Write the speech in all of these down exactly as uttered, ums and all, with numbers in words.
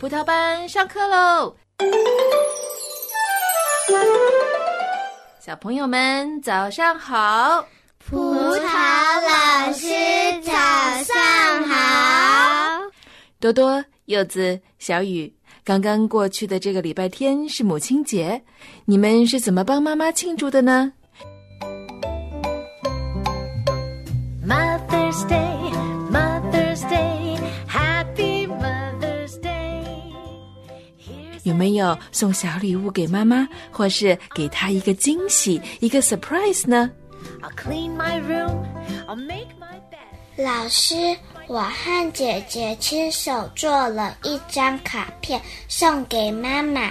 葡萄班上课喽！小朋友们早上好，葡萄老师早上好。多多、柚子、小雨，刚刚过去的这个礼拜天是母亲节，你们是怎么帮妈妈庆祝的呢？ Mother's Day, Mother's Day, Happy Mother's Day。 有没有送小礼物给妈妈，或是给她一个惊喜，一个 surprise 呢？ I'll clean my room, I'll make my bed。 老师，我和姐姐亲手做了一张卡片送给妈妈。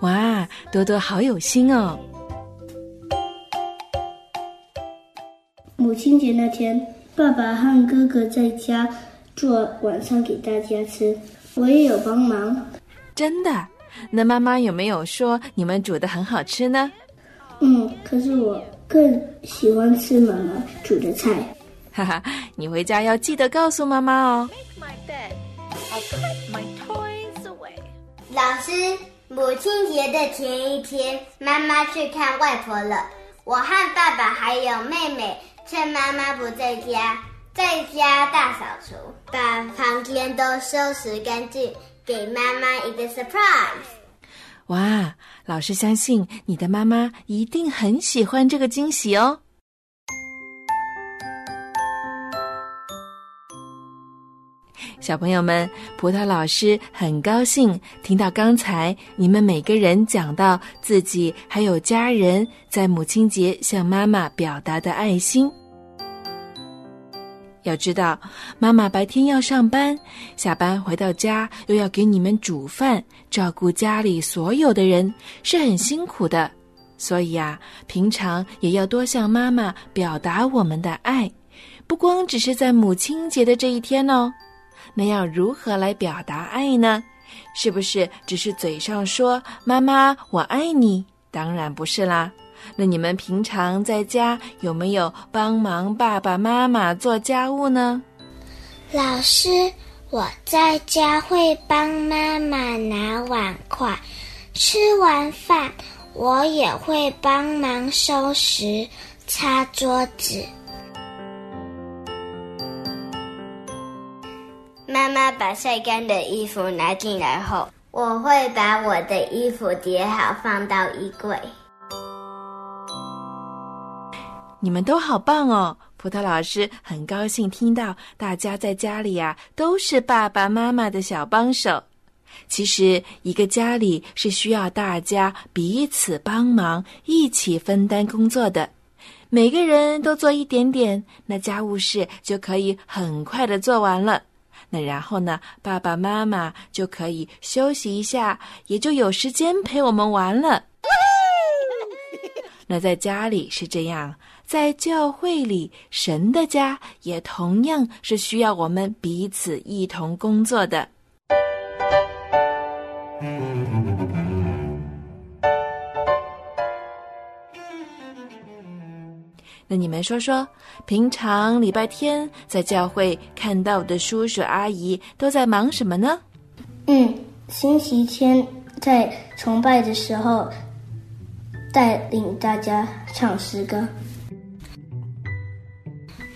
哇，多多好有心哦！母亲节那天，爸爸和哥哥在家做晚餐给大家吃，我也有帮忙。真的？那妈妈有没有说你们煮得很好吃呢？嗯，可是我更喜欢吃妈妈煮的菜。哈哈，你回家要记得告诉妈妈哦。老师，母亲节的前一天，妈妈去看外婆了。我和爸爸还有妹妹趁妈妈不在家，在家大扫除，把房间都收拾干净，给妈妈一个 surprise。 哇，老师相信你的妈妈一定很喜欢这个惊喜哦。小朋友们，葡萄老师很高兴听到刚才你们每个人讲到自己还有家人在母亲节向妈妈表达的爱心。要知道，妈妈白天要上班，下班回到家又要给你们煮饭，照顾家里所有的人，是很辛苦的。所以啊，平常也要多向妈妈表达我们的爱，不光只是在母亲节的这一天哦。那要如何来表达爱呢？是不是只是嘴上说“妈妈，我爱你”？当然不是啦。那你们平常在家有没有帮忙爸爸妈妈做家务呢？老师，我在家会帮妈妈拿碗筷，吃完饭我也会帮忙收拾、擦桌子。妈妈把晒干的衣服拿进来后，我会把我的衣服叠好放到衣柜。你们都好棒哦！葡萄老师很高兴听到大家在家里啊都是爸爸妈妈的小帮手。其实一个家里是需要大家彼此帮忙，一起分担工作的。每个人都做一点点，那家务事就可以很快的做完了。那然后呢，爸爸妈妈就可以休息一下，也就有时间陪我们玩了。那在家里是这样，在教会里，神的家也同样是需要我们彼此一同工作的。那你们说说，平常礼拜天在教会看到的叔叔阿姨都在忙什么呢？嗯，星期天在崇拜的时候，带领大家唱诗歌。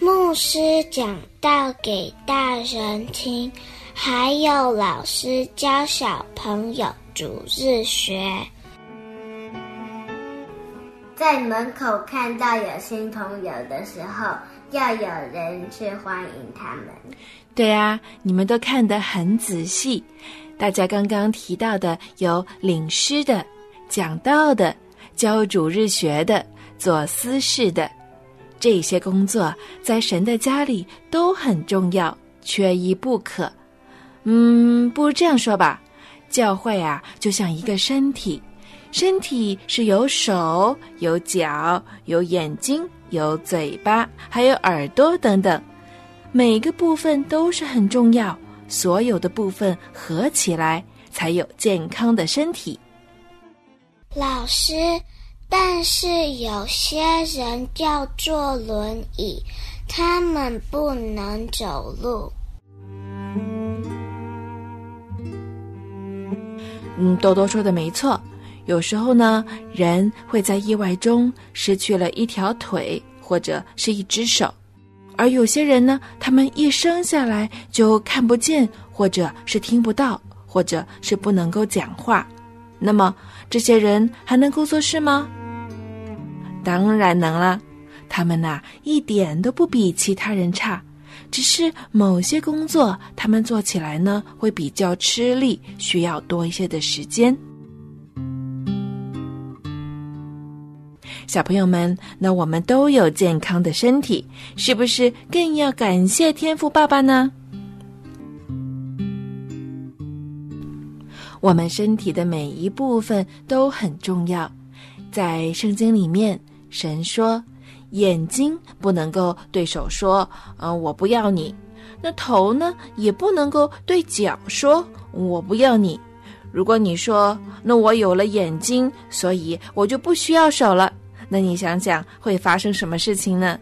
牧师讲道给大人听，还有老师教小朋友主日学。在门口看到有新朋友的时候，要有人去欢迎他们。对啊，你们都看得很仔细。大家刚刚提到的有领诗的、讲道的、教主日学的、做私事的，这些工作在神的家里都很重要，缺一不可。嗯，不如这样说吧，教会啊就像一个身体。身体是有手、有脚、有眼睛、有嘴巴，还有耳朵等等，每个部分都是很重要，所有的部分合起来才有健康的身体。老师，但是有些人要坐轮椅，他们不能走路。嗯，豆豆说的没错，有时候呢，人会在意外中失去了一条腿或者是一只手，而有些人呢，他们一生下来就看不见，或者是听不到，或者是不能够讲话。那么，这些人还能够做事吗？当然能了，他们呐，一点都不比其他人差。只是某些工作，他们做起来呢，会比较吃力，需要多一些的时间。小朋友们，那我们都有健康的身体，是不是更要感谢天父爸爸呢？我们身体的每一部分都很重要。在圣经里面，神说眼睛不能够对手说呃，我不要你，那头呢也不能够对脚说我不要你。如果你说那我有了眼睛，所以我就不需要手了，那你想想会发生什么事情呢？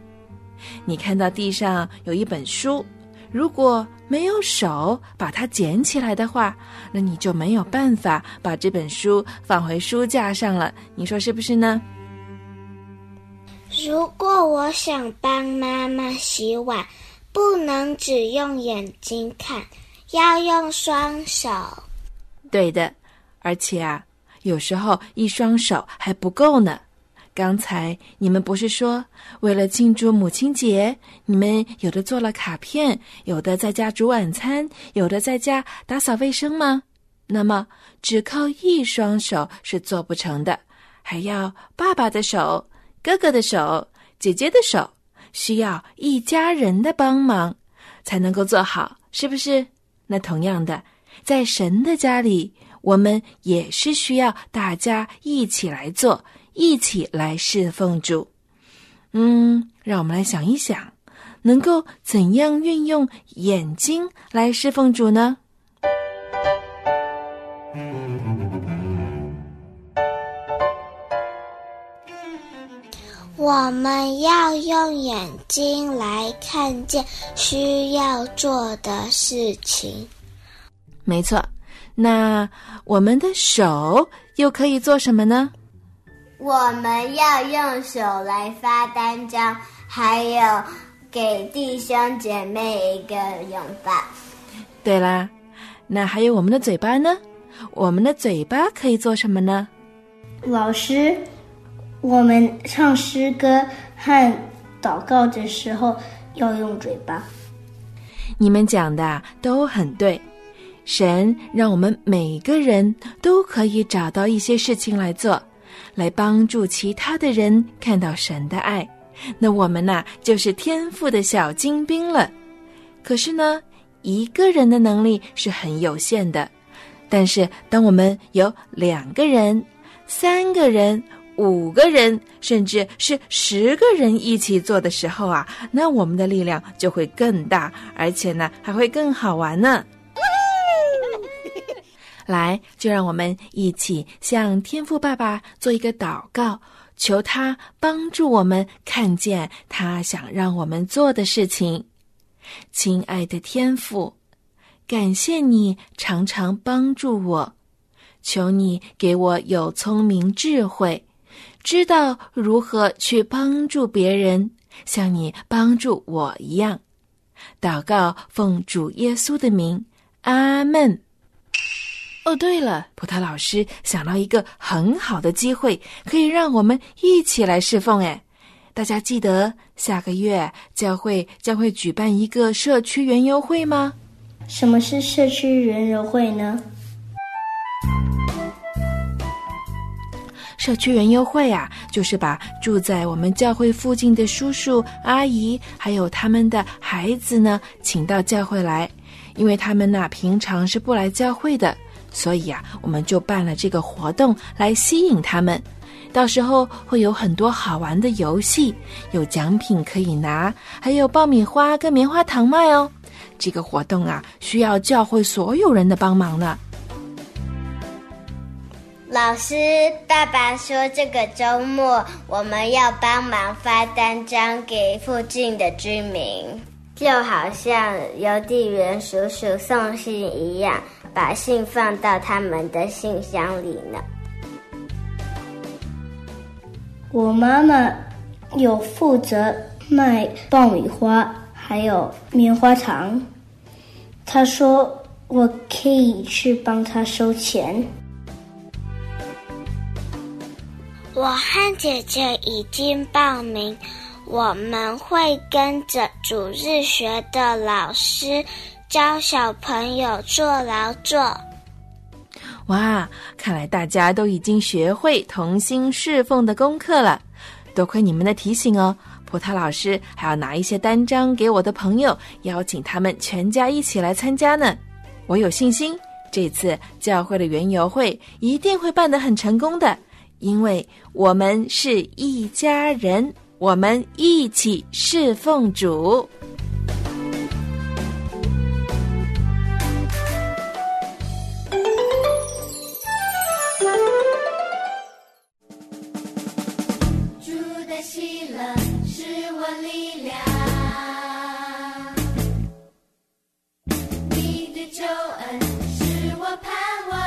你看到地上有一本书，如果没有手把它捡起来的话，那你就没有办法把这本书放回书架上了，你说是不是呢？如果我想帮妈妈洗碗，不能只用眼睛看，要用双手。对的，而且啊，有时候一双手还不够呢。刚才你们不是说，为了庆祝母亲节，你们有的做了卡片，有的在家煮晚餐，有的在家打扫卫生吗？那么，只靠一双手是做不成的，还要爸爸的手，哥哥的手，姐姐的手，需要一家人的帮忙才能够做好，是不是？那同样的，在神的家里，我们也是需要大家一起来做，一起来侍奉主。嗯，让我们来想一想，能够怎样运用眼睛来侍奉主呢？我们要用眼睛来看见需要做的事情。没错，那我们的手又可以做什么呢？我们要用手来发单张，还有给弟兄姐妹一个拥抱。对啦，那还有我们的嘴巴呢？我们的嘴巴可以做什么呢？老师，我们唱诗歌和祷告的时候要用嘴巴。你们讲的都很对，神让我们每个人都可以找到一些事情来做，来帮助其他的人看到神的爱。那我们啊，就是天父的小精兵了。可是呢，一个人的能力是很有限的，但是当我们有两个人、三个人、五个人，甚至是十个人一起做的时候啊，那我们的力量就会更大，而且呢，还会更好玩呢。来，就让我们一起向天父爸爸做一个祷告，求他帮助我们看见他想让我们做的事情。亲爱的天父，感谢你常常帮助我，求你给我有聪明智慧，知道如何去帮助别人，像你帮助我一样。祷告奉主耶稣的名，阿们。哦，对了，葡萄老师想到一个很好的机会，可以让我们一起来侍奉。哎，大家记得下个月教会将会举办一个社区园游会吗？什么是社区园游会呢？社区园游会啊，就是把住在我们教会附近的叔叔、阿姨，还有他们的孩子呢，请到教会来。因为他们呢、啊、平常是不来教会的，所以啊，我们就办了这个活动来吸引他们。到时候会有很多好玩的游戏，有奖品可以拿，还有爆米花跟棉花糖卖哦。这个活动啊，需要教会所有人的帮忙呢。老师，爸爸说这个周末我们要帮忙发单张给附近的居民，就好像邮递员叔叔送信一样。把信放到他们的信箱里呢？我妈妈有负责卖爆米花，还有棉花糖。她说我可以去帮她收钱。我和姐姐已经报名，我们会跟着主日学的老师教小朋友做劳作。哇，看来大家都已经学会同心侍奉的功课了。多亏你们的提醒哦，葡萄老师还要拿一些单张给我的朋友，邀请他们全家一起来参加呢。我有信心，这次教会的园游会一定会办得很成功的。因为我们是一家人，我们一起侍奉主。主的喜乐是我力量，你的救恩是我盼望。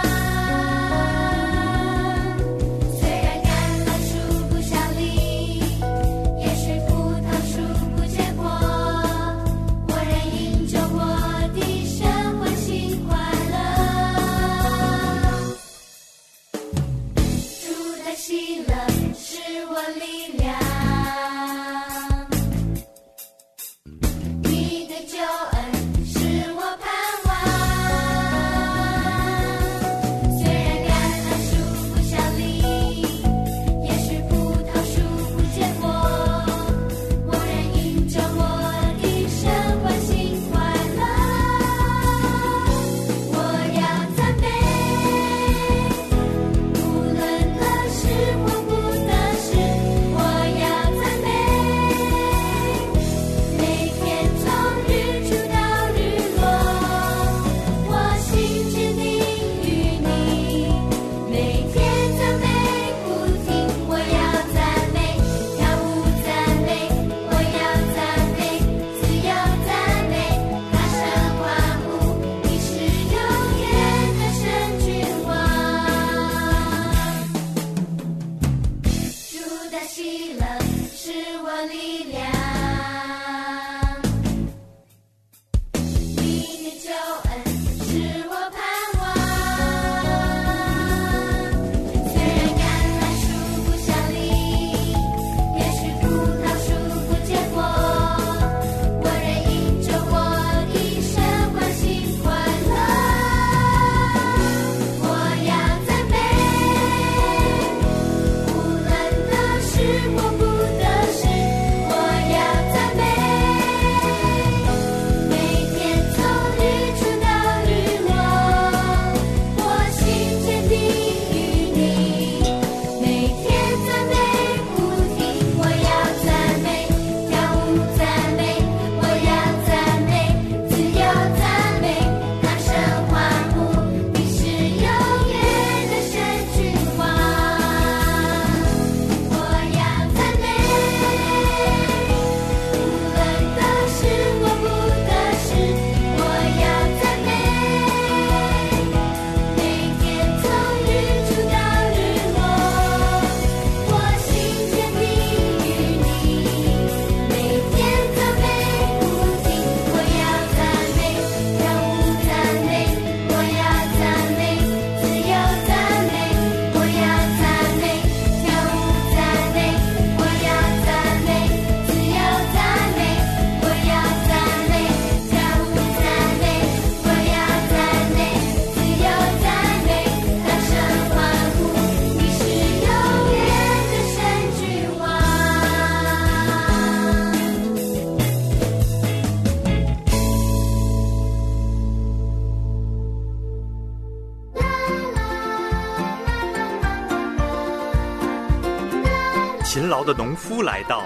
勤劳的农夫来到，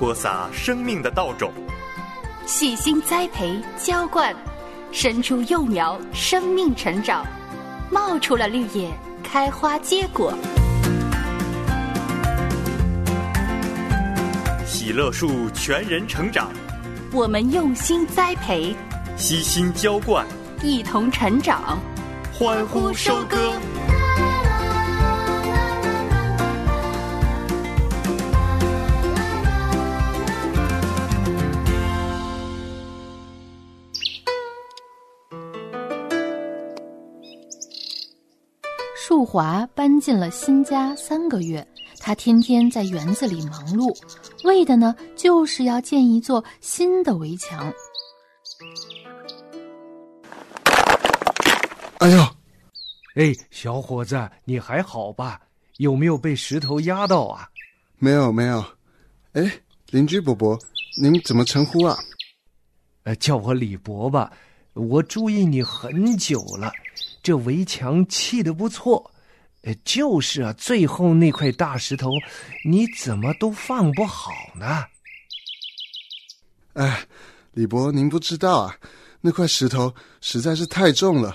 播撒生命的稻种，细心栽培浇灌，伸出幼苗，生命成长，冒出了绿叶，开花结果。喜乐树全人成长，我们用心栽培，悉心浇灌，一同成长。欢呼收割。树华搬进了新家三个月，他天天在园子里忙碌，为的呢就是要建一座新的围墙。哎呀，哎，小伙子，你还好吧？有没有被石头压到啊？没有，没有。哎，邻居伯伯，您怎么称呼啊？呃，叫我李伯吧。我注意你很久了，这围墙砌得不错。呃，就是啊，最后那块大石头，你怎么都放不好呢？哎，李伯，您不知道啊，那块石头实在是太重了。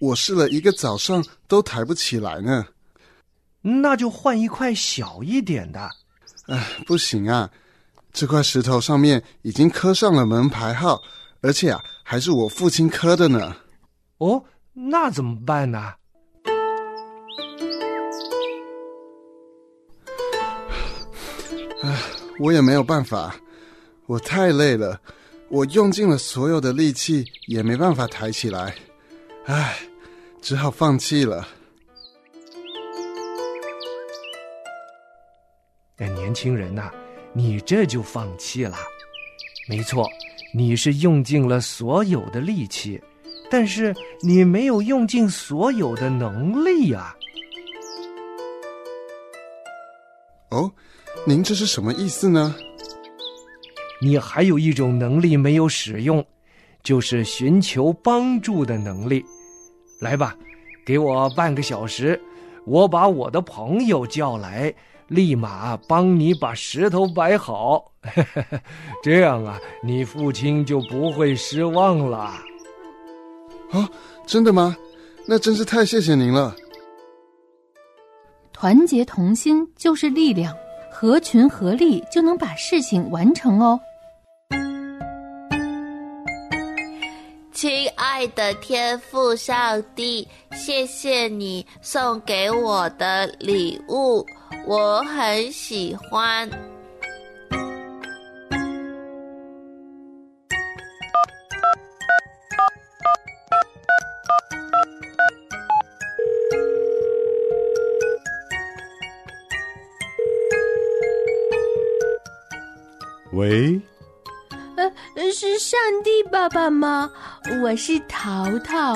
我试了一个早上都抬不起来呢。那就换一块小一点的。哎，不行啊，这块石头上面已经刻上了门牌号，而且啊还是我父亲刻的呢。哦，那怎么办呢？哎，我也没有办法，我太累了，我用尽了所有的力气也没办法抬起来。哎，只好放弃了。哎，年轻人呐、啊，你这就放弃了。没错，你是用尽了所有的力气，但是你没有用尽所有的能力啊。哦，您这是什么意思呢？你还有一种能力没有使用，就是寻求帮助的能力。来吧，给我半个小时，我把我的朋友叫来，立马帮你把石头摆好。这样啊，你父亲就不会失望了。啊，真的吗？那真是太谢谢您了。团结同心就是力量，合群合力就能把事情完成哦。亲爱的天父上帝，谢谢你送给我的礼物，我很喜欢。喂？呃，是上帝爸爸吗？我是淘淘，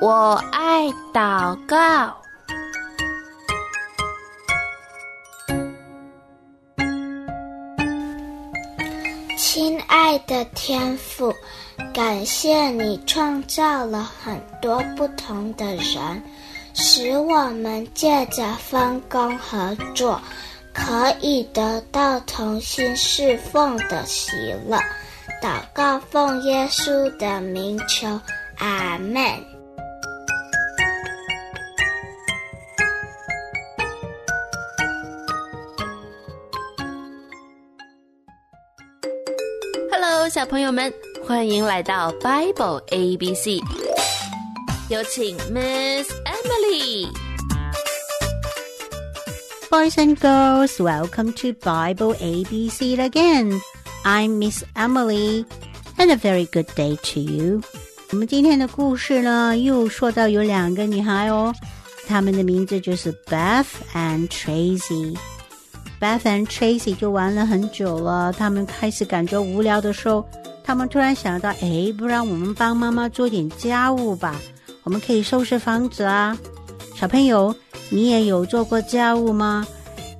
我爱祷告。亲爱的天父，感谢你创造了很多不同的人，使我们借着分工合作，可以得到同心侍奉的喜乐。祷告奉耶稣的名求，阿们。Hello， 小朋友们，欢迎来到 Bible A B C， 有请 Miss Emily。Boys and girls, welcome to Bible A B C again.I'm Miss Emily, and a very good day to you. 我们今天的故事呢，又说到有两个女孩哦，她们的名字就是 Beth and Tracy。Beth and Tracy 就玩了很久了，她们开始感觉无聊的时候，她们突然想到，哎，不然我们帮妈妈做点家务吧，我们可以收拾房子啊。小朋友，你也有做过家务吗？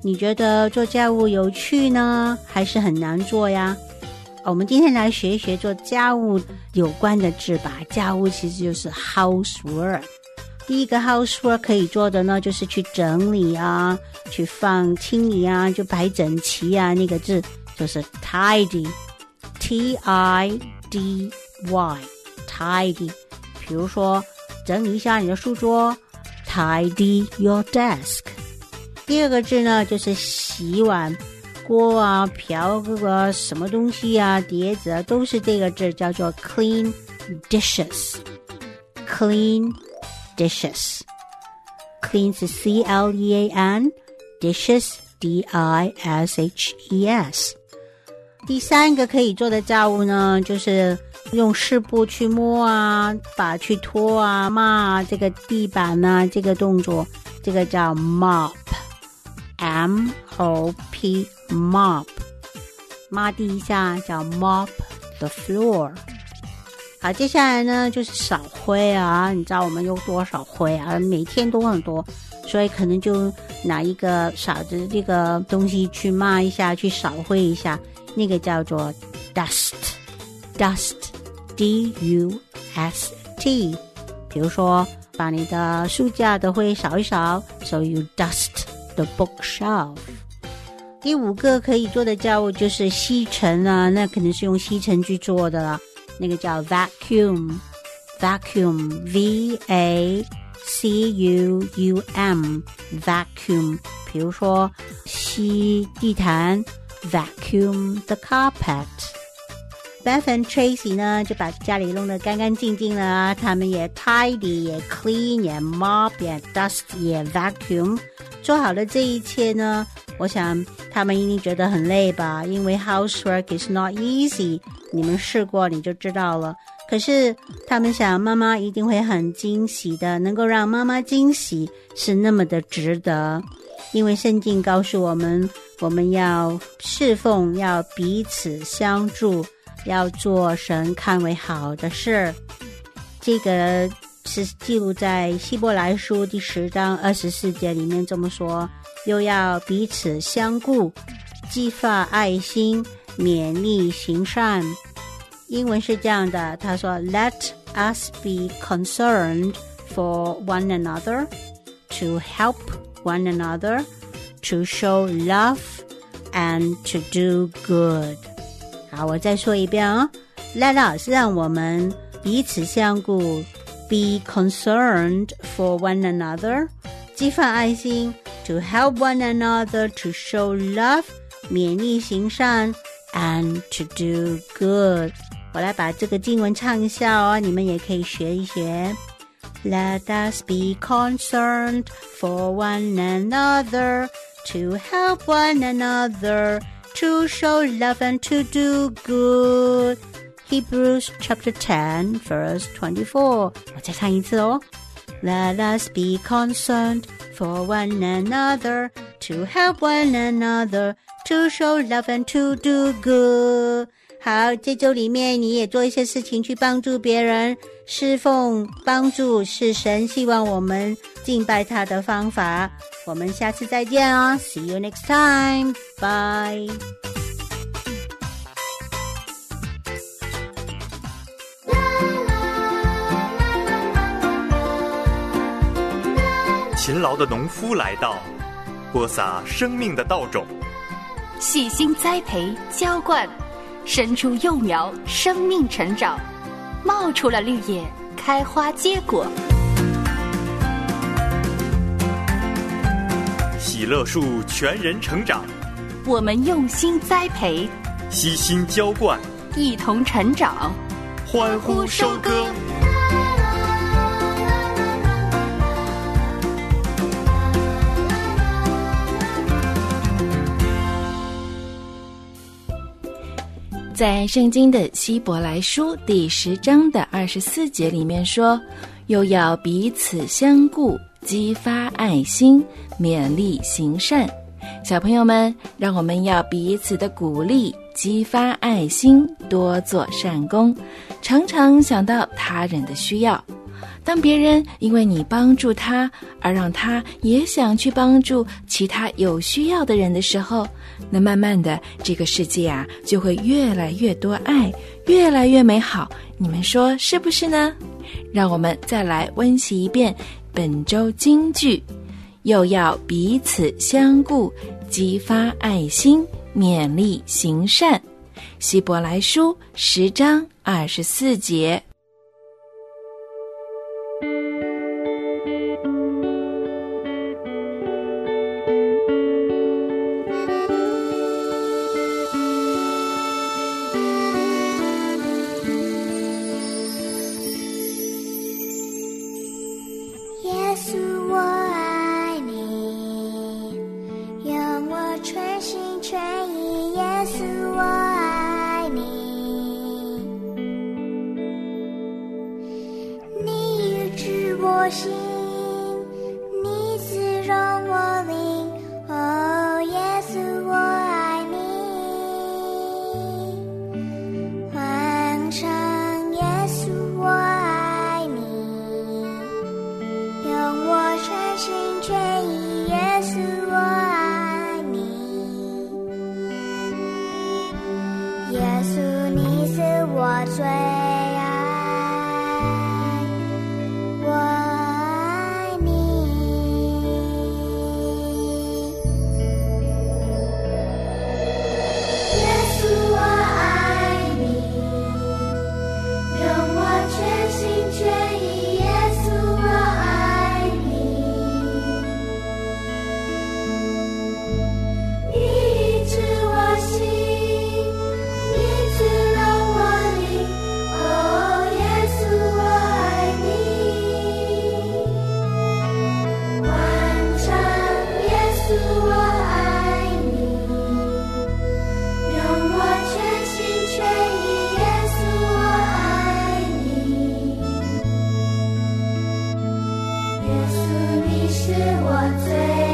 你觉得做家务有趣呢，还是很难做呀？我们今天来学一学做家务有关的字吧。家务其实就是 housework。 第一个 housework 可以做的呢，就是去整理啊，去放清理啊，就摆整齐啊，那个字就是 tidy， T I D Y， tidy。 比如说整理一下你的书桌， tidy your desk。第二个字呢，就是洗碗，锅啊、瓢啊、什么东西啊、碟子啊，都是这个字，叫做 clean dishes。clean dishes. Cleans is C L E A N, dishes D I S H E S. 第三个可以做的家务呢，就是用湿布去摸啊，把去拖啊、抹啊，这个地板啊，这个动作，这个叫 mop, M O P, mop, 抹地一下叫 mop the floor。好，接下来呢就是扫灰啊，你知道我们有多少灰啊，每天都很多，所以可能就拿一个扫子这个东西去抹一下，去扫灰一下，那个叫做 dust, dust, D U S T。 比如说把你的书架的灰扫一扫， So you dust the bookshelf。 第五个可以做的家务就是吸尘啊，那可能是用吸尘去做的了，那个叫 vacuum, vacuum, V A C U U M, vacuum。 比如说吸地毯，Vacuum the carpet. Beth and Tracy 呢就把家里弄得干干净净了，他们也 tidy 也 clean 也 mop 也 dust 也 vacuum。 做好了这一切呢，我想他们一定觉得很累吧，因为 housework is not easy， 你们试过你就知道了。可是他们想妈妈一定会很惊喜的，能够让妈妈惊喜是那么的值得，因为圣经告诉我们，我们要侍奉，要彼此相助，要做神看为好的事。这个是记录在希伯来书第十章二十四节里面这么说，又要彼此相顾，激发爱心，勉励行善。英文是这样的，他说 Let us be concerned for one another, to help one another,To show love and to do good. 好，我再说一遍哦。Let us 让我们彼此相顾 ，be concerned for one another， 激发爱心 ；to help one another to show love， 勉励行善 ；and to do good。我来把这个经文唱一下哦，你们也可以学一学。Let us be concerned for one another.To help one another, to show love and to do good. Hebrews chapter ten, verse twenty-four. 我再唱一次哦。Let us be concerned for one another, to help one another, to show love and to do good. 好，这周里面你也做一些事情去帮助别人，侍奉帮助是神希望我们敬拜他的方法。我们下次再见哦 See you next time. Bye. Bye. 勤劳的农夫来到，播撒生命的稻种，细心栽培浇灌，伸出幼苗，生命成长，冒出了绿叶，开花结果。喜乐树全人成长，我们用心栽培，悉心浇灌，一同成长，欢呼收割。在圣经的希伯来书第十章的二十四节里面说，又要彼此相顾，激发爱心，勉励行善。小朋友们，让我们要彼此的鼓励，激发爱心，多做善功，常常想到他人的需要。当别人因为你帮助他而让他也想去帮助其他有需要的人的时候，那慢慢的这个世界啊就会越来越多爱，越来越美好，你们说是不是呢？让我们再来温习一遍本周金句，又要彼此相顾，激发爱心，勉励行善。希伯来书十章二十四节。我心，你滋润我灵，哦，耶稣我爱你，完成耶稣我爱你，用我全心全意，耶稣我爱你，耶稣你是我最是我最